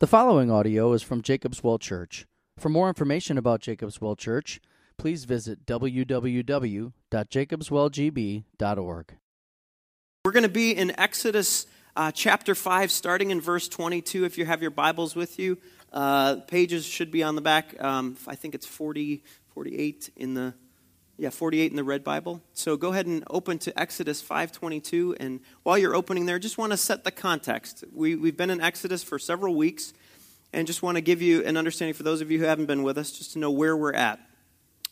The following audio is from Jacob's Well Church. For more information about Jacob's Well Church, please visit www.jacobswellgb.org. We're going to be in Exodus chapter 5, starting in verse 22. If you have your Bibles with you, pages should be on the back. I think it's 48 in the 48 in the red Bible. So go ahead and open to Exodus 5:22, and while you're opening there, just want to set the context. We've been in Exodus for several weeks, and just want to give you an understanding for those of you who haven't been with us, just to know where we're at.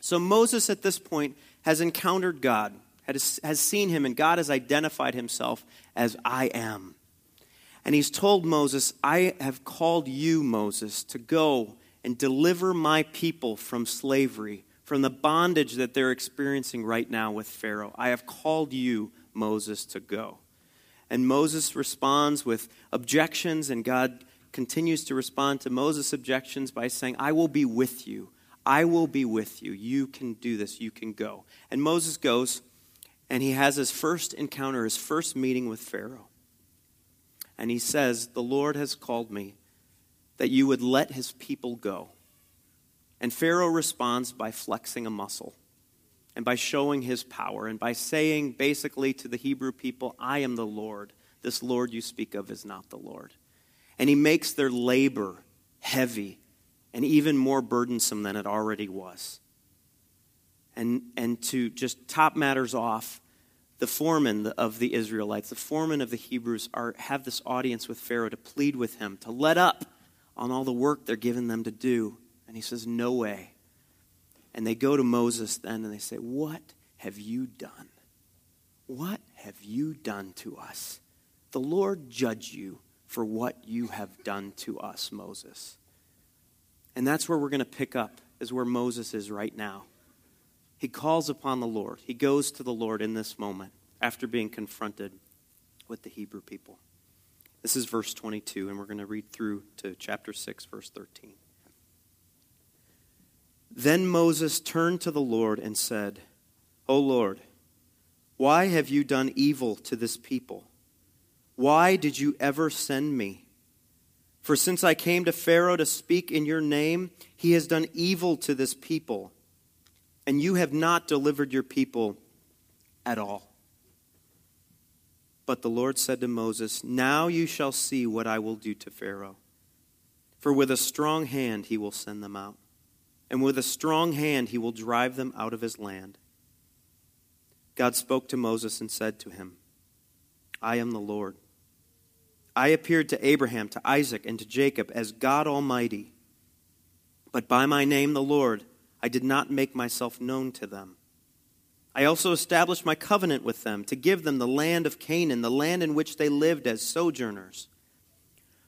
So Moses at this point has encountered God, has seen him, and God has identified himself as I am. And he's told Moses, I have called you, Moses, to go and deliver my people from slavery, from the bondage that they're experiencing right now with Pharaoh. I have called you, Moses, to go. And Moses responds with objections, and God continues to respond to Moses' objections by saying, I will be with you. I will be with you. You can do this. You can go. And Moses goes, and he has his first encounter, his first meeting with Pharaoh. And he says, the Lord has called me that you would let his people go. And Pharaoh responds by flexing a muscle and by showing his power and by saying basically to the Hebrew people, I am the Lord. This Lord you speak of is not the Lord. And he makes their labor heavy and even more burdensome than it already was. And to just top matters off, the foreman of the Israelites, the foreman of the Hebrews have this audience with Pharaoh to plead with him, to let up on all the work they're giving them to do. And he says, no way. And they go to Moses then and they say, what have you done? What have you done to us? The Lord judge you for what you have done to us, Moses. And that's where we're going to pick up, is where Moses is right now. He calls upon the Lord. He goes to the Lord in this moment after being confronted with the Hebrew people. This is verse 22, and we're going to read through to chapter 6, verse 13. Then Moses turned to the Lord and said, O Lord, why have you done evil to this people? Why did you ever send me? For since I came to Pharaoh to speak in your name, he has done evil to this people, and you have not delivered your people at all. But the Lord said to Moses, now you shall see what I will do to Pharaoh, for with a strong hand he will send them out. And with a strong hand he will drive them out of his land. God spoke to Moses and said to him, I am the Lord. I appeared to Abraham, to Isaac, and to Jacob as God Almighty. But by my name, the Lord, I did not make myself known to them. I also established my covenant with them to give them the land of Canaan, the land in which they lived as sojourners.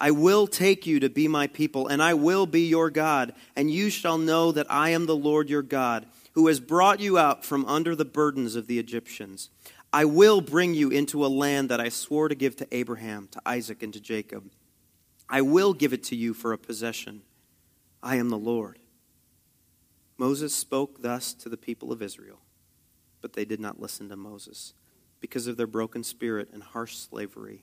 I will take you to be my people, and I will be your God, and you shall know that I am the Lord your God, who has brought you out from under the burdens of the Egyptians. I will bring you into a land that I swore to give to Abraham, to Isaac, and to Jacob. I will give it to you for a possession. I am the Lord. Moses spoke thus to the people of Israel, but they did not listen to Moses because of their broken spirit and harsh slavery.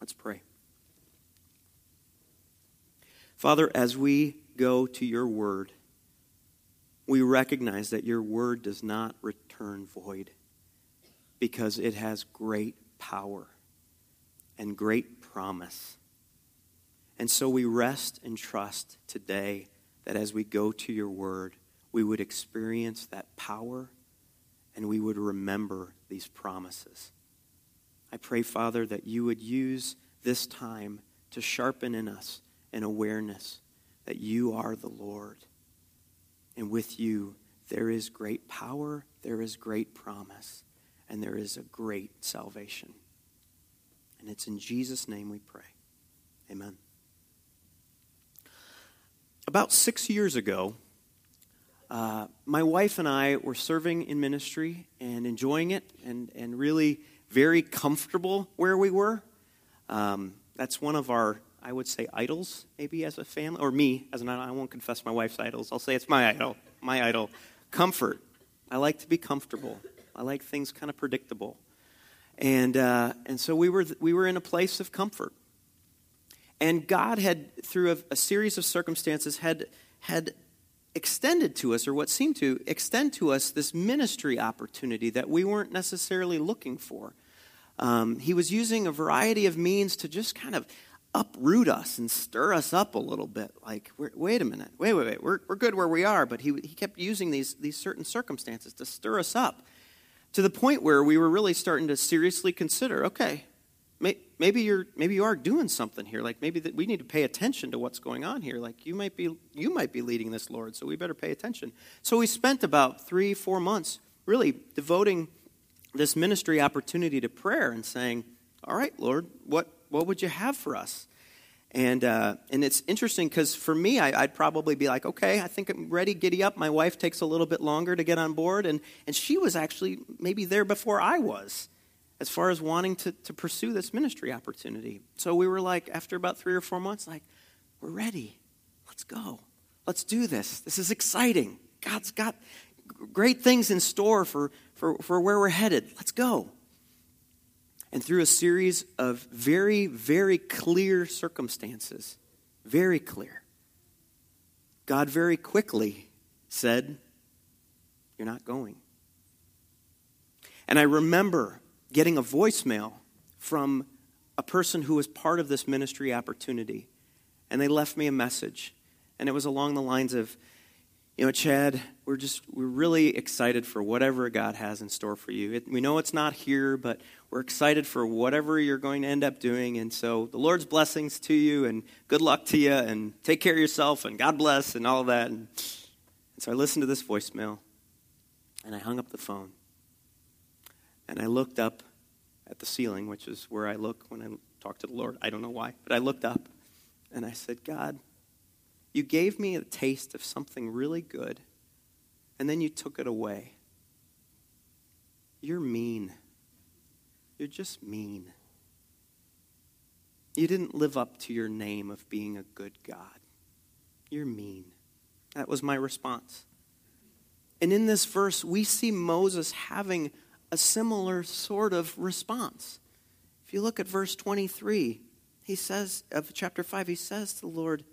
Let's pray. Father, as we go to your word, we recognize that your word does not return void because it has great power and great promise. And so we rest and trust today that as we go to your word, we would experience that power and we would remember these promises. I pray, Father, that you would use this time to sharpen in us an awareness that you are the Lord. And with you, there is great power, there is great promise, and there is a great salvation. And it's in Jesus' name we pray. Amen. About 6 years ago, my wife and I were serving in ministry and enjoying it and really very comfortable where we were. That's one of our, I would say, idols, maybe as a family, or me as an idol. I won't confess my wife's idols. I'll say it's my idol. Comfort. I like to be comfortable. I like things kind of predictable. And so we were in a place of comfort. And God had, through a series of circumstances, had extended to us, or what seemed to extend to us, this ministry opportunity that we weren't necessarily looking for. He was using a variety of means to just kind of uproot us and stir us up a little bit. Like, wait a minute, we're good where we are, but he kept using these certain circumstances to stir us up to the point where we were really starting to seriously consider, okay, maybe you are doing something here. Like maybe that we need to pay attention to what's going on here. Like you might be leading this, Lord, so we better pay attention. So we spent about 3-4 months really devoting this ministry opportunity to prayer and saying, "All right, Lord, what would you have for us?" And it's interesting because for me, I'd probably be like, "Okay, I think I'm ready. Giddy up." My wife takes a little bit longer to get on board, and she was actually maybe there before I was, as far as wanting to pursue this ministry opportunity. So we were like, after about 3 or 4 months, like, we're ready. Let's go. Let's do this. This is exciting. God's got great things in store for where we're headed. Let's go. And through a series of very, very clear circumstances, very clear, God very quickly said, "You're not going." And I remember getting a voicemail from a person who was part of this ministry opportunity. And they left me a message. And it was along the lines of, "You know, Chad, we're really excited for whatever God has in store for you. We know it's not here, but we're excited for whatever you're going to end up doing. And so the Lord's blessings to you and good luck to you and take care of yourself and God bless and all that." And so I listened to this voicemail and I hung up the phone. And I looked up at the ceiling, which is where I look when I talk to the Lord. I don't know why, but I looked up and I said, "God, you gave me a taste of something really good, and then you took it away. You're mean. You're just mean. You didn't live up to your name of being a good God. You're mean." That was my response. And in this verse, we see Moses having a similar sort of response. If you look at verse 23, he says, of chapter 5, he says to the Lord,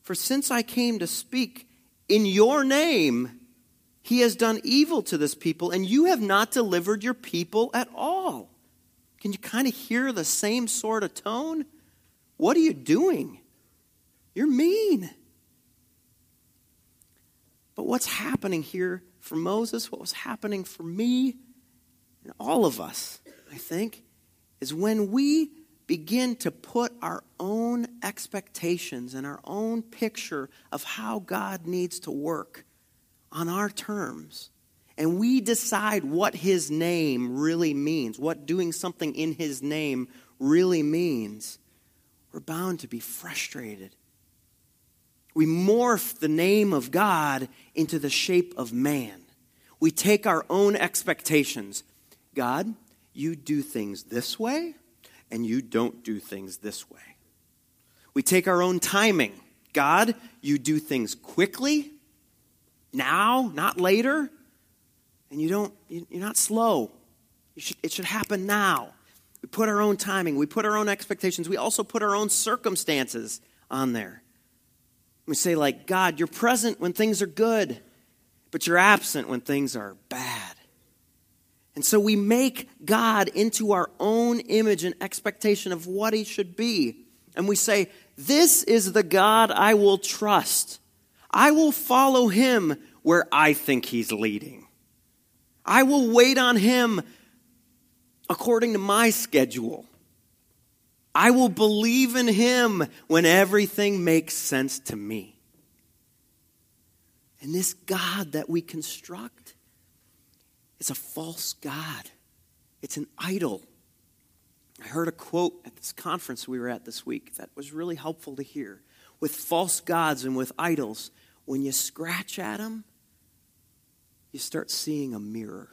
"For since I came to speak in your name, he has done evil to this people, and you have not delivered your people at all." Can you kind of hear the same sort of tone? What are you doing? You're mean. But what's happening here for Moses, what was happening for me, and all of us, I think, is when we begin to put our own expectations and our own picture of how God needs to work on our terms, and we decide what his name really means, what doing something in his name really means, we're bound to be frustrated. We morph the name of God into the shape of man. We take our own expectations. "God, you do things this way, and you don't do things this way." We take our own timing. "God, you do things quickly, now, not later, and you're not slow. It should happen now." We put our own timing. We put our own expectations. We also put our own circumstances on there. We say, like, "God, you're present when things are good, but you're absent when things are bad." And so we make God into our own image and expectation of what he should be. And we say, "This is the God I will trust. I will follow him where I think he's leading. I will wait on him according to my schedule. I will believe in him when everything makes sense to me. And this God that we construct is a false God. It's an idol. I heard a quote at this conference we were at this week that was really helpful to hear. With false gods and with idols, when you scratch at them, you start seeing a mirror.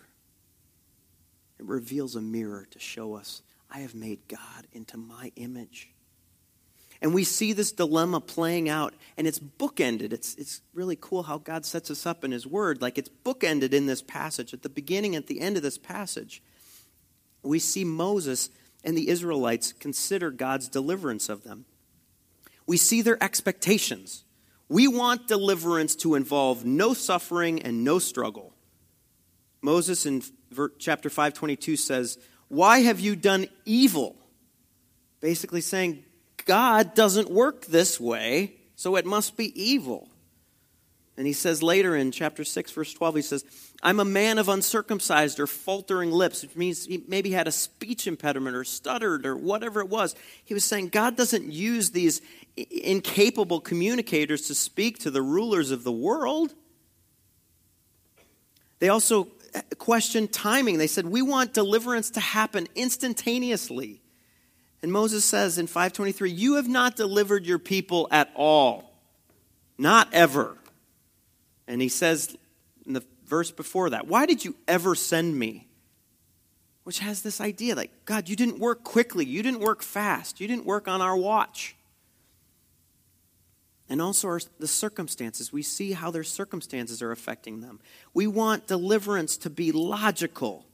It reveals a mirror to show us, I have made God into my image. And we see this dilemma playing out, and it's bookended. It's really cool how God sets us up in his word. Like, it's bookended in this passage. At the beginning, at the end of this passage, we see Moses and the Israelites consider God's deliverance of them. We see their expectations. We want deliverance to involve no suffering and no struggle. Moses in chapter 5:22 says, "Why have you done evil?" Basically saying, God doesn't work this way, so it must be evil. And he says later in chapter 6, verse 12, he says, "I'm a man of uncircumcised or faltering lips," which means he maybe had a speech impediment or stuttered or whatever it was. He was saying God doesn't use these incapable communicators to speak to the rulers of the world. They also questioned timing. They said, we want deliverance to happen instantaneously. And Moses says in 5:23, "You have not delivered your people at all, not ever." And he says in the verse before that, "Why did you ever send me?" Which has this idea like, God, you didn't work quickly. You didn't work fast. You didn't work on our watch. And also the circumstances. We see how their circumstances are affecting them. We want deliverance to be logical.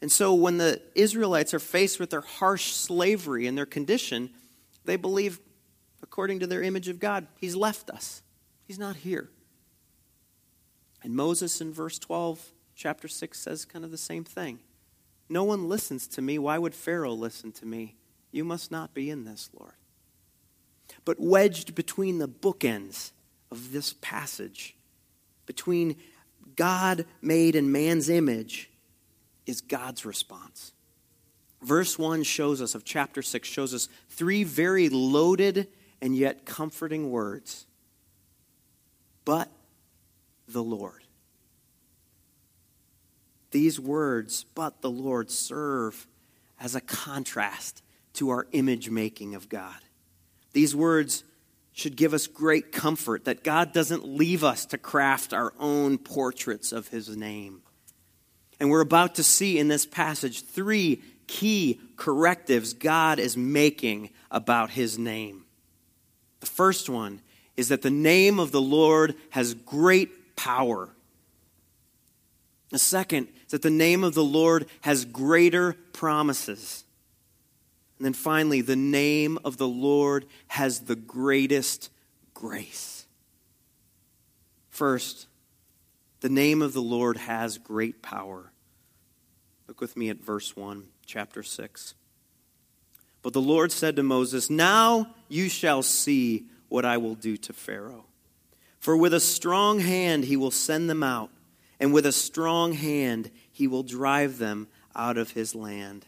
And so when the Israelites are faced with their harsh slavery and their condition, they believe, according to their image of God, he's left us. He's not here. And Moses in verse 12, chapter 6, says kind of the same thing. "No one listens to me. Why would Pharaoh listen to me? You must not be in this, Lord." But wedged between the bookends of this passage, between God made in man's image, is God's response. Verse 1 shows us, of chapter 6, shows us three very loaded and yet comforting words. But the Lord. These words, "but the Lord," serve as a contrast to our image making of God. These words should give us great comfort that God doesn't leave us to craft our own portraits of his name. And we're about to see in this passage three key correctives God is making about his name. The first one is that the name of the Lord has great power. The second is that the name of the Lord has greater promises. And then finally, the name of the Lord has the greatest grace. First, the name of the Lord has great power. Look with me at verse 1, chapter 6. "But the Lord said to Moses, 'Now you shall see what I will do to Pharaoh. For with a strong hand he will send them out, and with a strong hand he will drive them out of his land.'"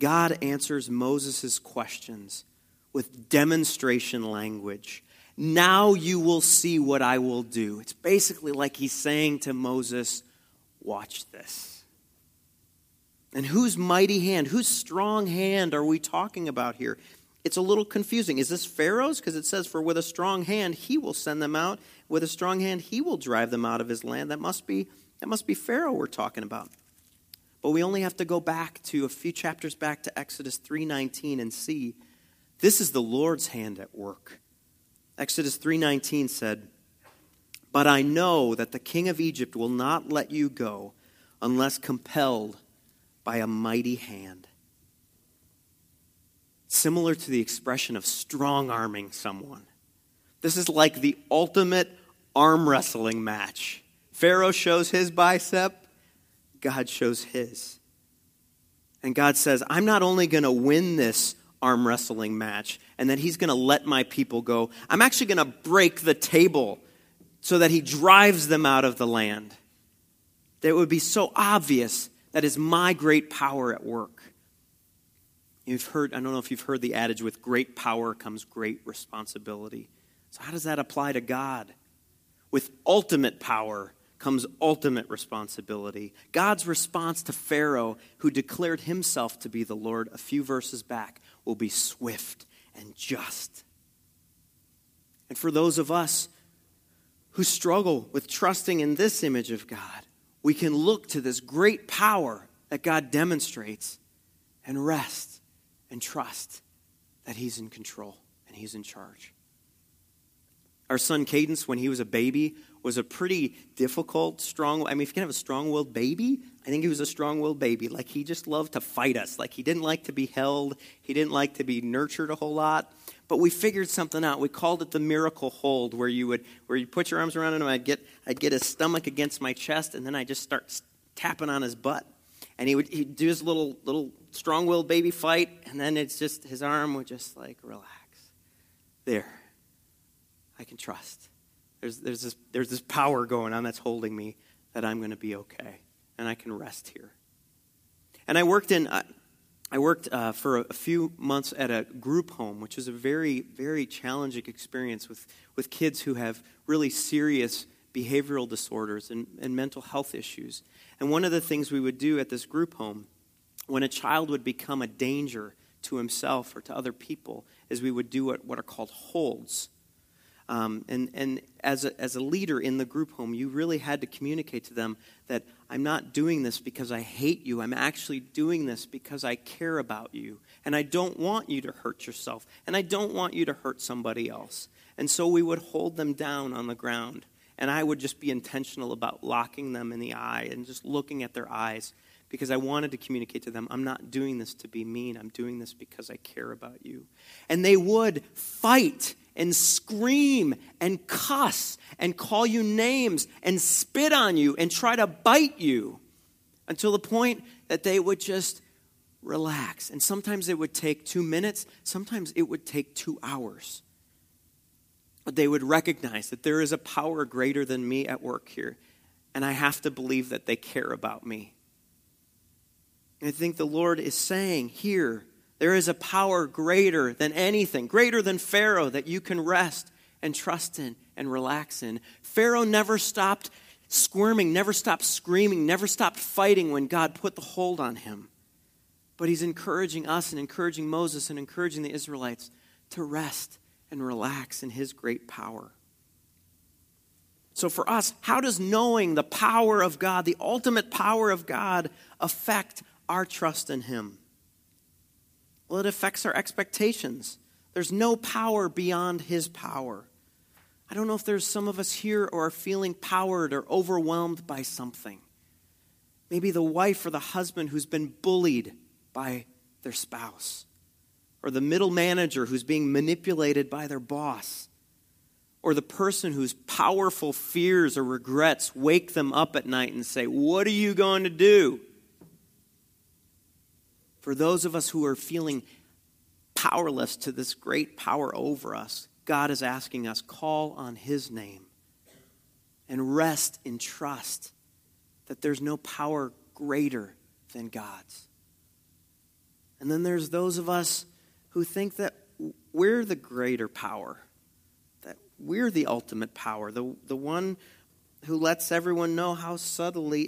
God answers Moses' questions with demonstration language. Now you will see what I will do. It's basically like he's saying to Moses, watch this. And whose mighty hand, whose strong hand are we talking about here? It's a little confusing. Is this Pharaoh's? Because it says, "For with a strong hand he will send them out. With a strong hand he will drive them out of his land." That must be Pharaoh we're talking about. But we only have to go back to a few chapters back to Exodus 3:19 and see this is the Lord's hand at work. Exodus 3:19 said, "But I know that the king of Egypt will not let you go unless compelled by a mighty hand." Similar to the expression of strong-arming someone. This is like the ultimate arm wrestling match. Pharaoh shows his bicep, God shows his. And God says, I'm not only going to win this arm wrestling match, and that he's going to let my people go. I'm actually going to break the table so that he drives them out of the land. That it would be so obvious that is my great power at work. You've heard, I don't know if you've heard the adage, with great power comes great responsibility. So how does that apply to God? With ultimate power comes ultimate responsibility. God's response to Pharaoh, who declared himself to be the Lord a few verses back, will be swift and just. And for those of us who struggle with trusting in this image of God, we can look to this great power that God demonstrates and rest and trust that he's in control and he's in charge. Our son Cadence, when he was a baby, was a pretty difficult, strong, I mean, if you can have a strong-willed baby, I think he was a strong-willed baby. Like, he just loved to fight us. Like, he didn't like to be held. He didn't like to be nurtured a whole lot. But we figured something out. We called it the miracle hold, where you put your arms around him, and I'd get his stomach against my chest, and then I'd just start tapping on his butt. And he'd do his little strong-willed baby fight, and then it's just, his arm would just, like, relax. There. I can trust. There's this power going on that's holding me, that I'm going to be okay, and I can rest here. And I worked for a few months at a group home, which is a very, very challenging experience with kids who have really serious behavioral disorders and mental health issues. And one of the things we would do at this group home, when a child would become a danger to himself or to other people, is we would do what are called holds. And as a leader in the group home, you really had to communicate to them that I'm not doing this because I hate you. I'm actually doing this because I care about you. And I don't want you to hurt yourself. And I don't want you to hurt somebody else. And so we would hold them down on the ground. And I would just be intentional about locking them in the eye and just looking at their eyes, because I wanted to communicate to them, I'm not doing this to be mean. I'm doing this because I care about you. And they would fight and scream and cuss and call you names and spit on you and try to bite you, until the point that they would just relax. And sometimes it would take 2 minutes. Sometimes it would take 2 hours. But they would recognize that there is a power greater than me at work here, and I have to believe that they care about me. And I think the Lord is saying here, there is a power greater than anything, greater than Pharaoh, that you can rest and trust in and relax in. Pharaoh never stopped squirming, never stopped screaming, never stopped fighting when God put the hold on him. But he's encouraging us and encouraging Moses and encouraging the Israelites to rest and relax in his great power. So for us, how does knowing the power of God, the ultimate power of God, affect our trust in him? Well, it affects our expectations. There's no power beyond his power. I don't know if there's some of us here who are feeling powered or overwhelmed by something. Maybe the wife or the husband who's been bullied by their spouse, or the middle manager who's being manipulated by their boss, or the person whose powerful fears or regrets wake them up at night and say, "What are you going to do?" For those of us who are feeling powerless to this great power over us, God is asking us, call on his name and rest in trust that there's no power greater than God's. And then there's those of us who think that we're the greater power, that we're the ultimate power, the one who lets everyone know how subtly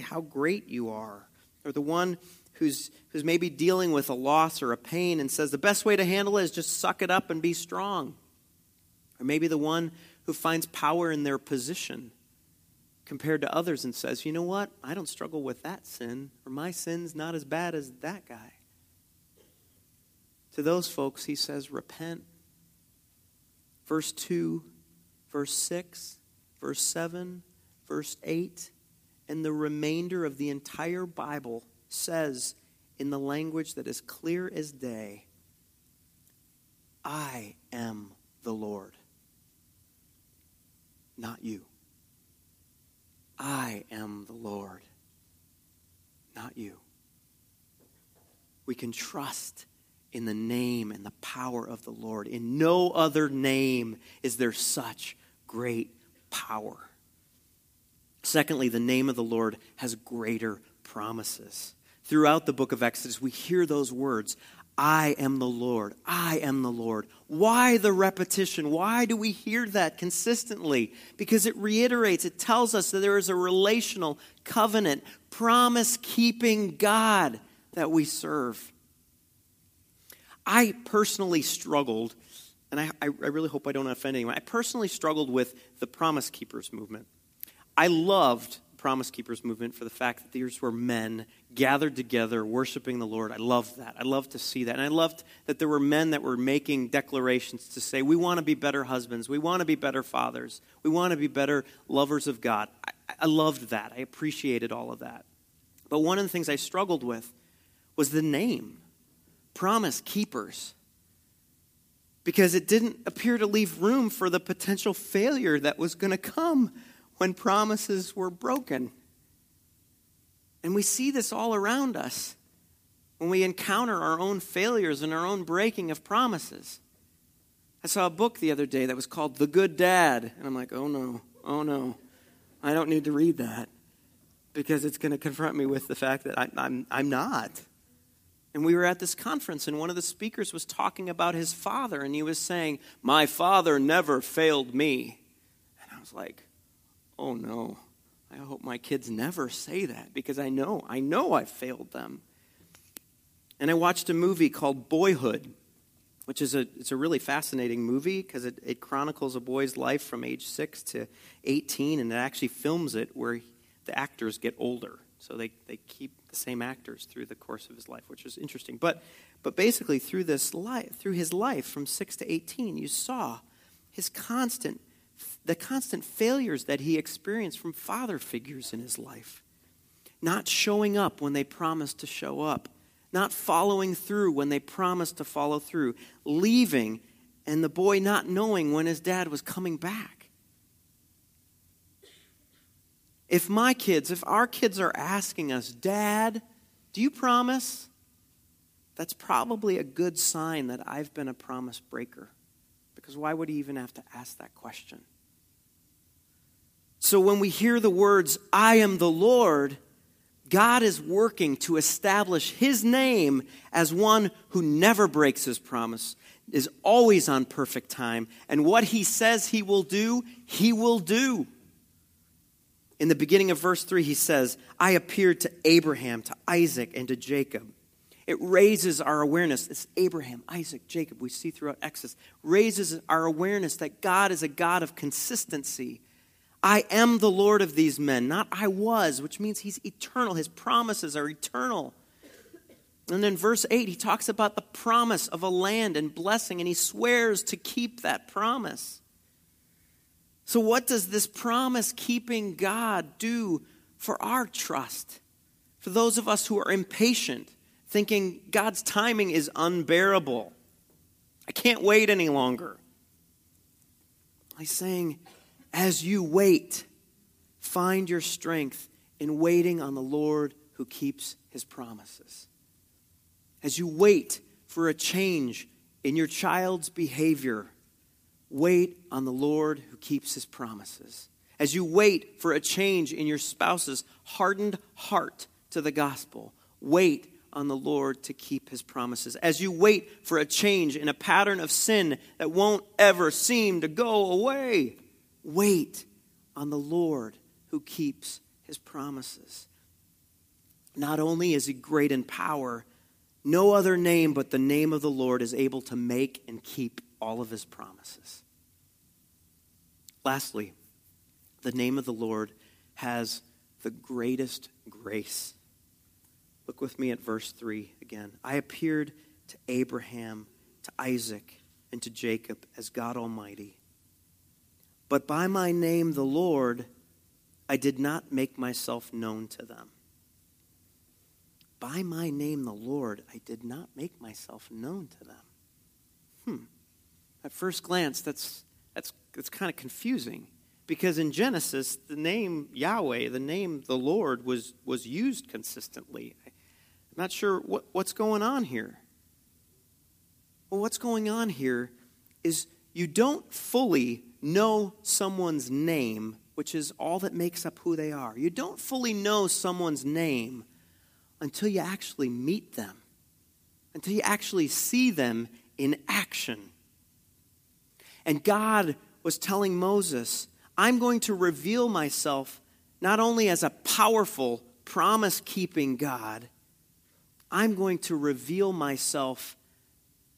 how great you are, or the one who's maybe dealing with a loss or a pain and says the best way to handle it is just suck it up and be strong. Or maybe the one who finds power in their position compared to others and says, you know what, I don't struggle with that sin, or my sin's not as bad as that guy. To those folks, he says, repent. Verse 2, verse 6, verse 7, verse 8, and the remainder of the entire Bible says in the language that is clear as day, I am the Lord, not you. I am the Lord, not you. We can trust in the name and the power of the Lord. In no other name is there such great power. Secondly, the name of the Lord has greater promises. Throughout the book of Exodus, we hear those words, I am the Lord, I am the Lord. Why the repetition? Why do we hear that consistently? Because it reiterates, it tells us that there is a relational, covenant, promise-keeping God that we serve. I personally struggled, and I really hope I don't offend anyone, I personally struggled with the Promise Keepers movement. I loved the Promise Keepers movement for the fact that these were men gathered together, worshiping the Lord. I loved that. I loved to see that. And I loved that there were men that were making declarations to say, we want to be better husbands. We want to be better fathers. We want to be better lovers of God. I loved that. I appreciated all of that. But one of the things I struggled with was the name, Promise Keepers, because it didn't appear to leave room for the potential failure that was going to come when promises were broken. And we see this all around us when we encounter our own failures and our own breaking of promises. I saw a book the other day that was called The Good Dad, and I'm like, oh no, I don't need to read that because it's going to confront me with the fact that I'm not. And we were at this conference, and one of the speakers was talking about his father, and he was saying, my father never failed me. And I was like, oh no, I hope my kids never say that because I know I failed them. And I watched a movie called Boyhood, which is it's a really fascinating movie because it chronicles a boy's life from age 6 to 18, and it actually films it where the actors get older. So they keep the same actors through the course of his life, which is interesting. But basically through his life from 6 to 18, you saw his constant failures that he experienced from father figures in his life. Not showing up when they promised to show up. Not following through when they promised to follow through. Leaving, and the boy not knowing when his dad was coming back. If our kids are asking us, Dad, do you promise? That's probably a good sign that I've been a promise breaker. Because why would he even have to ask that question? So when we hear the words, I am the Lord, God is working to establish his name as one who never breaks his promise, is always on perfect time, and what he says he will do, he will do. In the beginning of verse 3, he says, I appeared to Abraham, to Isaac, and to Jacob. It raises our awareness. It's Abraham, Isaac, Jacob we see throughout Exodus. Raises our awareness that God is a God of consistency. I am the Lord of these men, not I was, which means he's eternal. His promises are eternal. And in verse 8, he talks about the promise of a land and blessing, and he swears to keep that promise. So what does this promise-keeping God do for our trust? For those of us who are impatient, thinking God's timing is unbearable. I can't wait any longer. He's saying, as you wait, find your strength in waiting on the Lord who keeps his promises. As you wait for a change in your child's behavior, wait on the Lord who keeps his promises. As you wait for a change in your spouse's hardened heart to the gospel, wait on the Lord to keep his promises. As you wait for a change in a pattern of sin that won't ever seem to go away, wait on the Lord who keeps his promises. Not only is he great in power, no other name but the name of the Lord is able to make and keep all of his promises. Lastly, the name of the Lord has the greatest grace. Look with me at verse 3 again. I appeared to Abraham, to Isaac, and to Jacob as God Almighty. But by my name, the Lord, I did not make myself known to them. By my name, the Lord, I did not make myself known to them. At first glance, that's kind of confusing because in Genesis, the name Yahweh, the name the Lord was used consistently. I'm not sure what's going on here. well, what's going on here is you don't fully know someone's name, which is all that makes up who they are. You don't fully know someone's name until you actually meet them, until you actually see them in action. And God was telling Moses, I'm going to reveal myself not only as a powerful, promise-keeping God, I'm going to reveal myself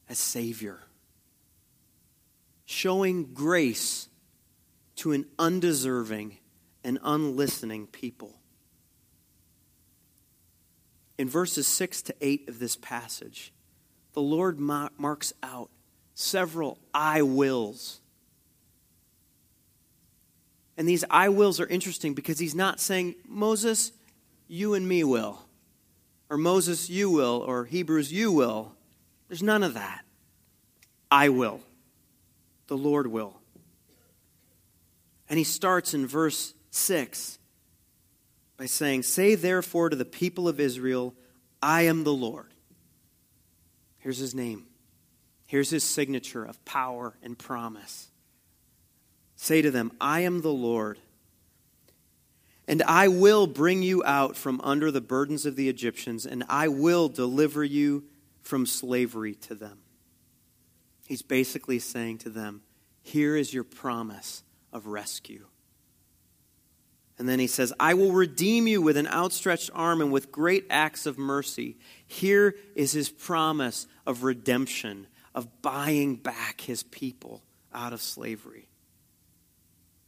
as Savior, showing grace to an undeserving and unlistening people. In verses 6-8 of this passage, the Lord marks out several I wills. And these I wills are interesting because he's not saying, Moses, you and me will, or Moses, you will, or Hebrews, you will. There's none of that. I will. The Lord will. And he starts in verse 6 by saying, say therefore to the people of Israel, I am the Lord. Here's his name. Here's his signature of power and promise. Say to them, I am the Lord, and I will bring you out from under the burdens of the Egyptians, and I will deliver you from slavery to them. He's basically saying to them, here is your promise of rescue. And then he says, I will redeem you with an outstretched arm and with great acts of mercy. Here is his promise of redemption, of buying back his people out of slavery.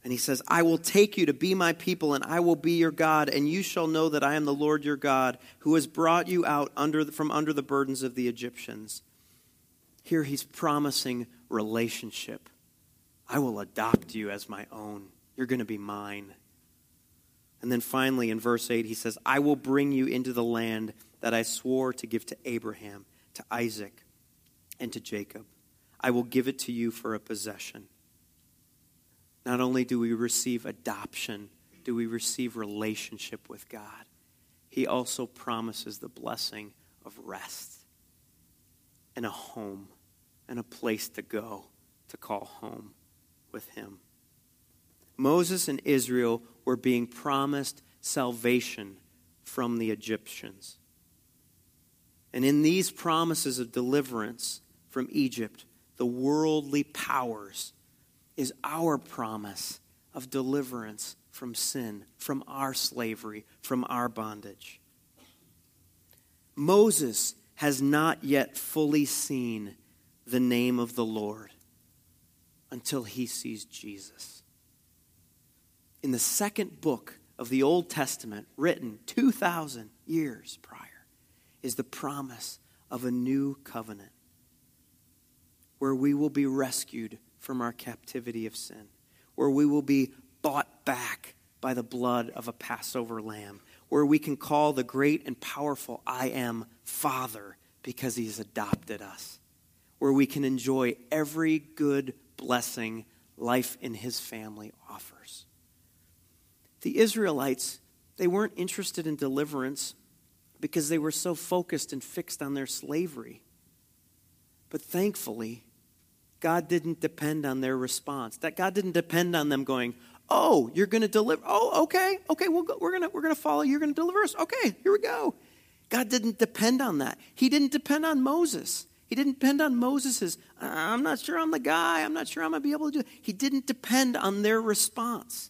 And he says, I will take you to be my people, and I will be your God, and you shall know that I am the Lord your God, who has brought you out from under the burdens of the Egyptians. Here he's promising relationship. I will adopt you as my own. You're going to be mine. And then finally in verse 8 he says, I will bring you into the land that I swore to give to Abraham, to Isaac, and to Jacob. I will give it to you for a possession. Not only do we receive adoption, do we receive relationship with God, he also promises the blessing of rest and a home and a place to go to call home with him. Moses and Israel were being promised salvation from the Egyptians. And in these promises of deliverance from Egypt, the worldly powers is our promise of deliverance from sin, from our slavery, from our bondage. Moses has not yet fully seen the name of the Lord until he sees Jesus. In the second book of the Old Testament, written 2,000 years prior, is the promise of a new covenant where we will be rescued from our captivity of sin, where we will be bought back by the blood of a Passover lamb, where we can call the great and powerful I Am Father because he's adopted us, where we can enjoy every good blessing life in his family offers. The Israelites, they weren't interested in deliverance because they were so focused and fixed on their slavery. But thankfully, God didn't depend on their response. That God didn't depend on them going, oh, you're going to deliver. Oh, okay, we're going to follow. You're going to deliver us. Okay, here we go. God didn't depend on that. He didn't depend on Moses. He didn't depend on Moses's, I'm not sure I'm the guy. I'm not sure I'm going to be able to do it. He didn't depend on their response.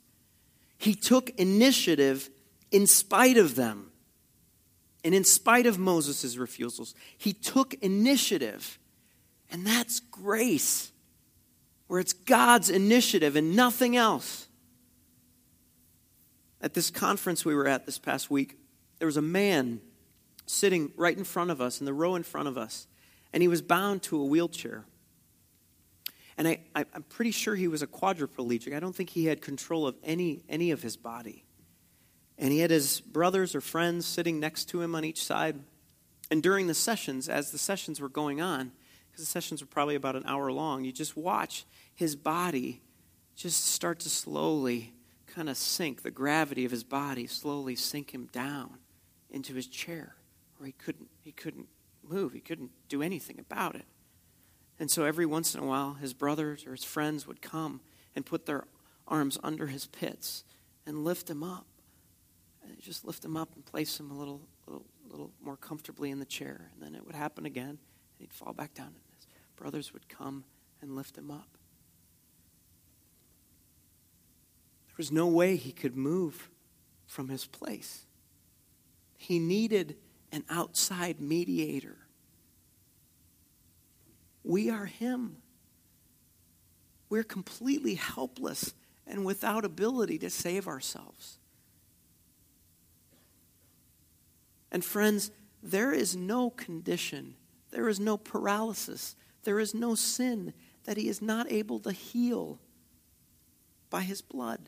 He took initiative in spite of them. And in spite of Moses's refusals, he took initiative. And that's grace, where it's God's initiative and nothing else. At this conference we were at this past week, there was a man sitting right in front of us, in the row in front of us, and he was bound to a wheelchair. And I'm pretty sure he was a quadriplegic. I don't think he had control of any of his body. And he had his brothers or friends sitting next to him on each side. And during the sessions, as the sessions were going on, because the sessions were probably about an hour long, you just watch his body just start to slowly kind of sink, the gravity of his body slowly sink him down into his chair where he couldn't move, he couldn't do anything about it. And so every once in a while, his brothers or his friends would come and put their arms under his pits and lift him up. And just lift him up and place him a little more comfortably in the chair. And then it would happen again, and he'd fall back down. And his brothers would come and lift him up. There was no way he could move from his place. He needed an outside mediator. We are him. We're completely helpless and without ability to save ourselves. And friends, there is no condition, there is no paralysis, there is no sin that he is not able to heal by his blood.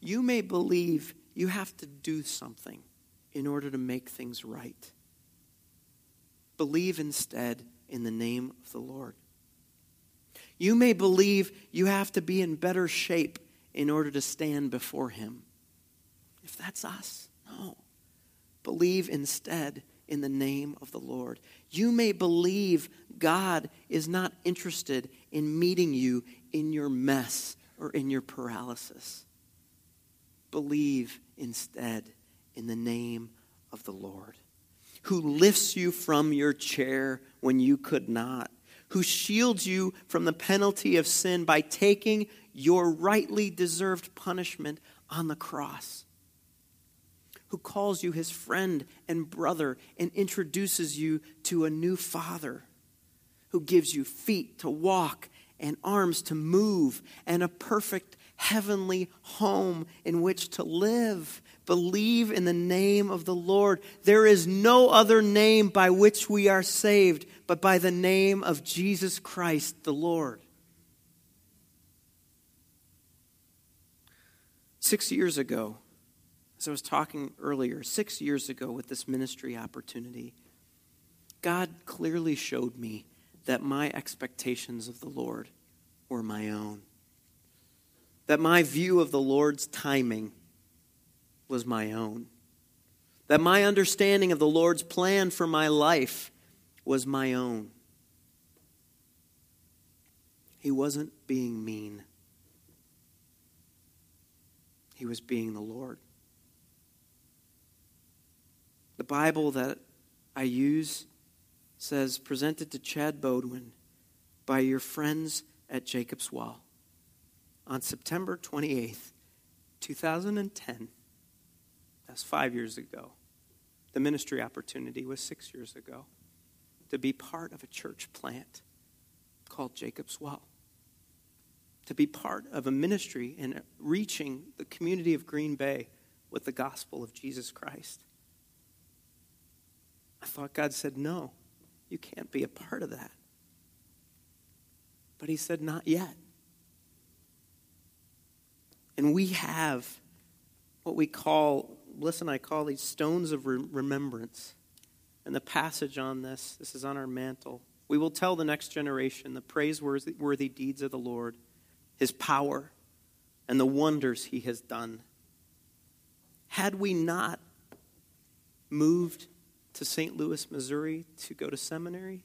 You may believe you have to do something in order to make things right. Believe instead in the name of the Lord. You may believe you have to be in better shape in order to stand before him. If that's us, no. Believe instead in the name of the Lord. You may believe God is not interested in meeting you in your mess or in your paralysis. Believe instead in the name of the Lord, who lifts you from your chair when you could not, who shields you from the penalty of sin by taking your rightly deserved punishment on the cross, who calls you his friend and brother and introduces you to a new Father, who gives you feet to walk and arms to move and a perfect heavenly home in which to live. Believe in the name of the Lord. There is no other name by which we are saved but by the name of Jesus Christ the Lord. 6 years ago, as I was talking earlier, 6 years ago with this ministry opportunity, God clearly showed me that my expectations of the Lord were my own. That my view of the Lord's timing was my own. That my understanding of the Lord's plan for my life was my own. He wasn't being mean. He was being the Lord. The Bible that I use says, presented to Chad Bodwin by your friends at Jacob's Well on September 28th, 2010. That's 5 years ago. The ministry opportunity was 6 years ago to be part of a church plant called Jacob's Well, to be part of a ministry in reaching the community of Green Bay with the gospel of Jesus Christ. I thought God said, no, you can't be a part of that. But he said, not yet. And we have what we call, I call these stones of remembrance. And the passage on this is on our mantle. We will tell the next generation the praiseworthy deeds of the Lord, his power, and the wonders he has done. Had we not moved to St. Louis, Missouri to go to seminary,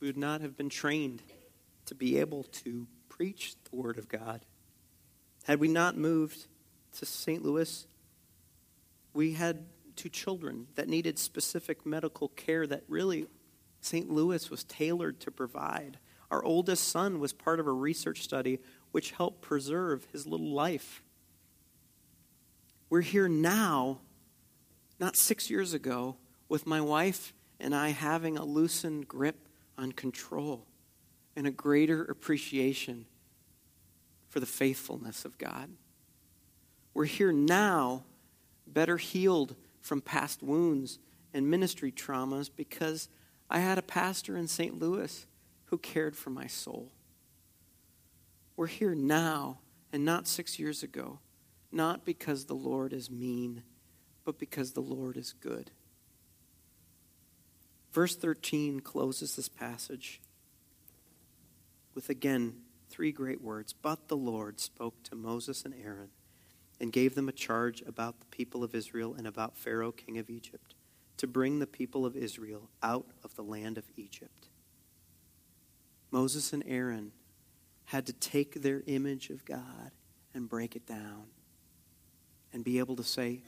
we would not have been trained to be able to preach the word of God. Had we not moved to St. Louis, we had 2 children that needed specific medical care that really St. Louis was tailored to provide. Our oldest son was part of a research study which helped preserve his little life. We're here now, not 6 years ago, with my wife and I having a loosened grip on control and a greater appreciation for the faithfulness of God. We're here now better healed from past wounds and ministry traumas because I had a pastor in St. Louis who cared for my soul. We're here now and not 6 years ago, not because the Lord is mean, but because the Lord is good. Verse 13 closes this passage with, again, 3 great words. But the Lord spoke to Moses and Aaron and gave them a charge about the people of Israel and about Pharaoh, king of Egypt, to bring the people of Israel out of the land of Egypt. Moses and Aaron had to take their image of God and break it down and be able to say,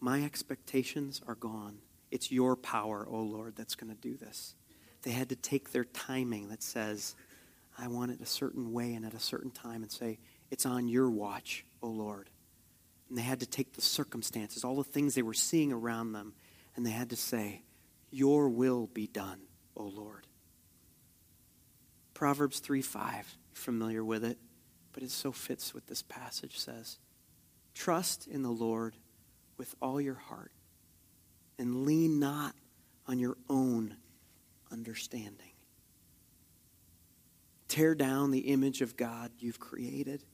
my expectations are gone. It's your power, O Lord, that's going to do this. They had to take their timing that says, I want it a certain way and at a certain time, and say, it's on your watch, O Lord. And they had to take the circumstances, all the things they were seeing around them, and they had to say, your will be done, O Lord. Proverbs 3:5, you're familiar with it, but it so fits with this passage, says, trust in the Lord with all your heart and lean not on your own understanding. Tear down the image of God you've created,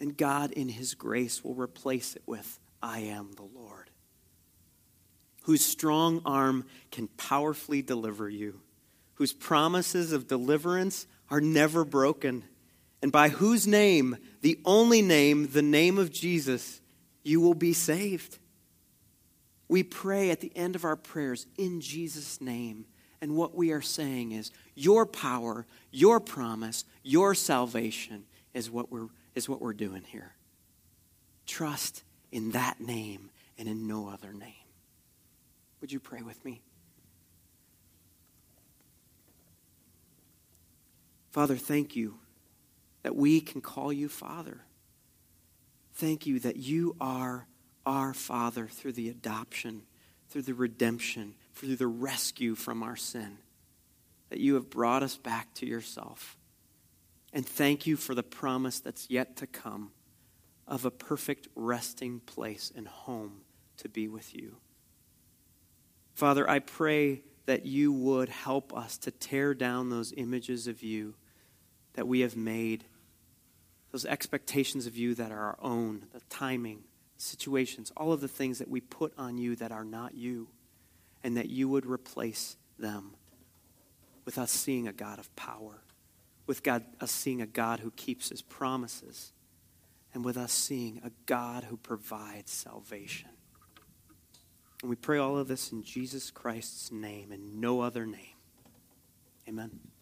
and God in his grace will replace it with, I am the Lord, whose strong arm can powerfully deliver you, whose promises of deliverance are never broken, and by whose name, the only name, the name of Jesus, you will be saved. We pray at the end of our prayers in Jesus' name, and what we are saying is, your power, your promise, your salvation is what we're doing here. Trust in that name and in no other name. Would you pray with me? Father, thank you that we can call you Father. Thank you that you are our Father through the adoption, through the redemption, through the rescue from our sin, that you have brought us back to yourself. And thank you for the promise that's yet to come of a perfect resting place and home to be with you. Father, I pray that you would help us to tear down those images of you that we have made, those expectations of you that are our own, the timing, situations, all of the things that we put on you that are not you, and that you would replace them with us seeing a God of power, with us seeing a God who keeps his promises, and with us seeing a God who provides salvation. And we pray all of this in Jesus Christ's name and no other name. Amen.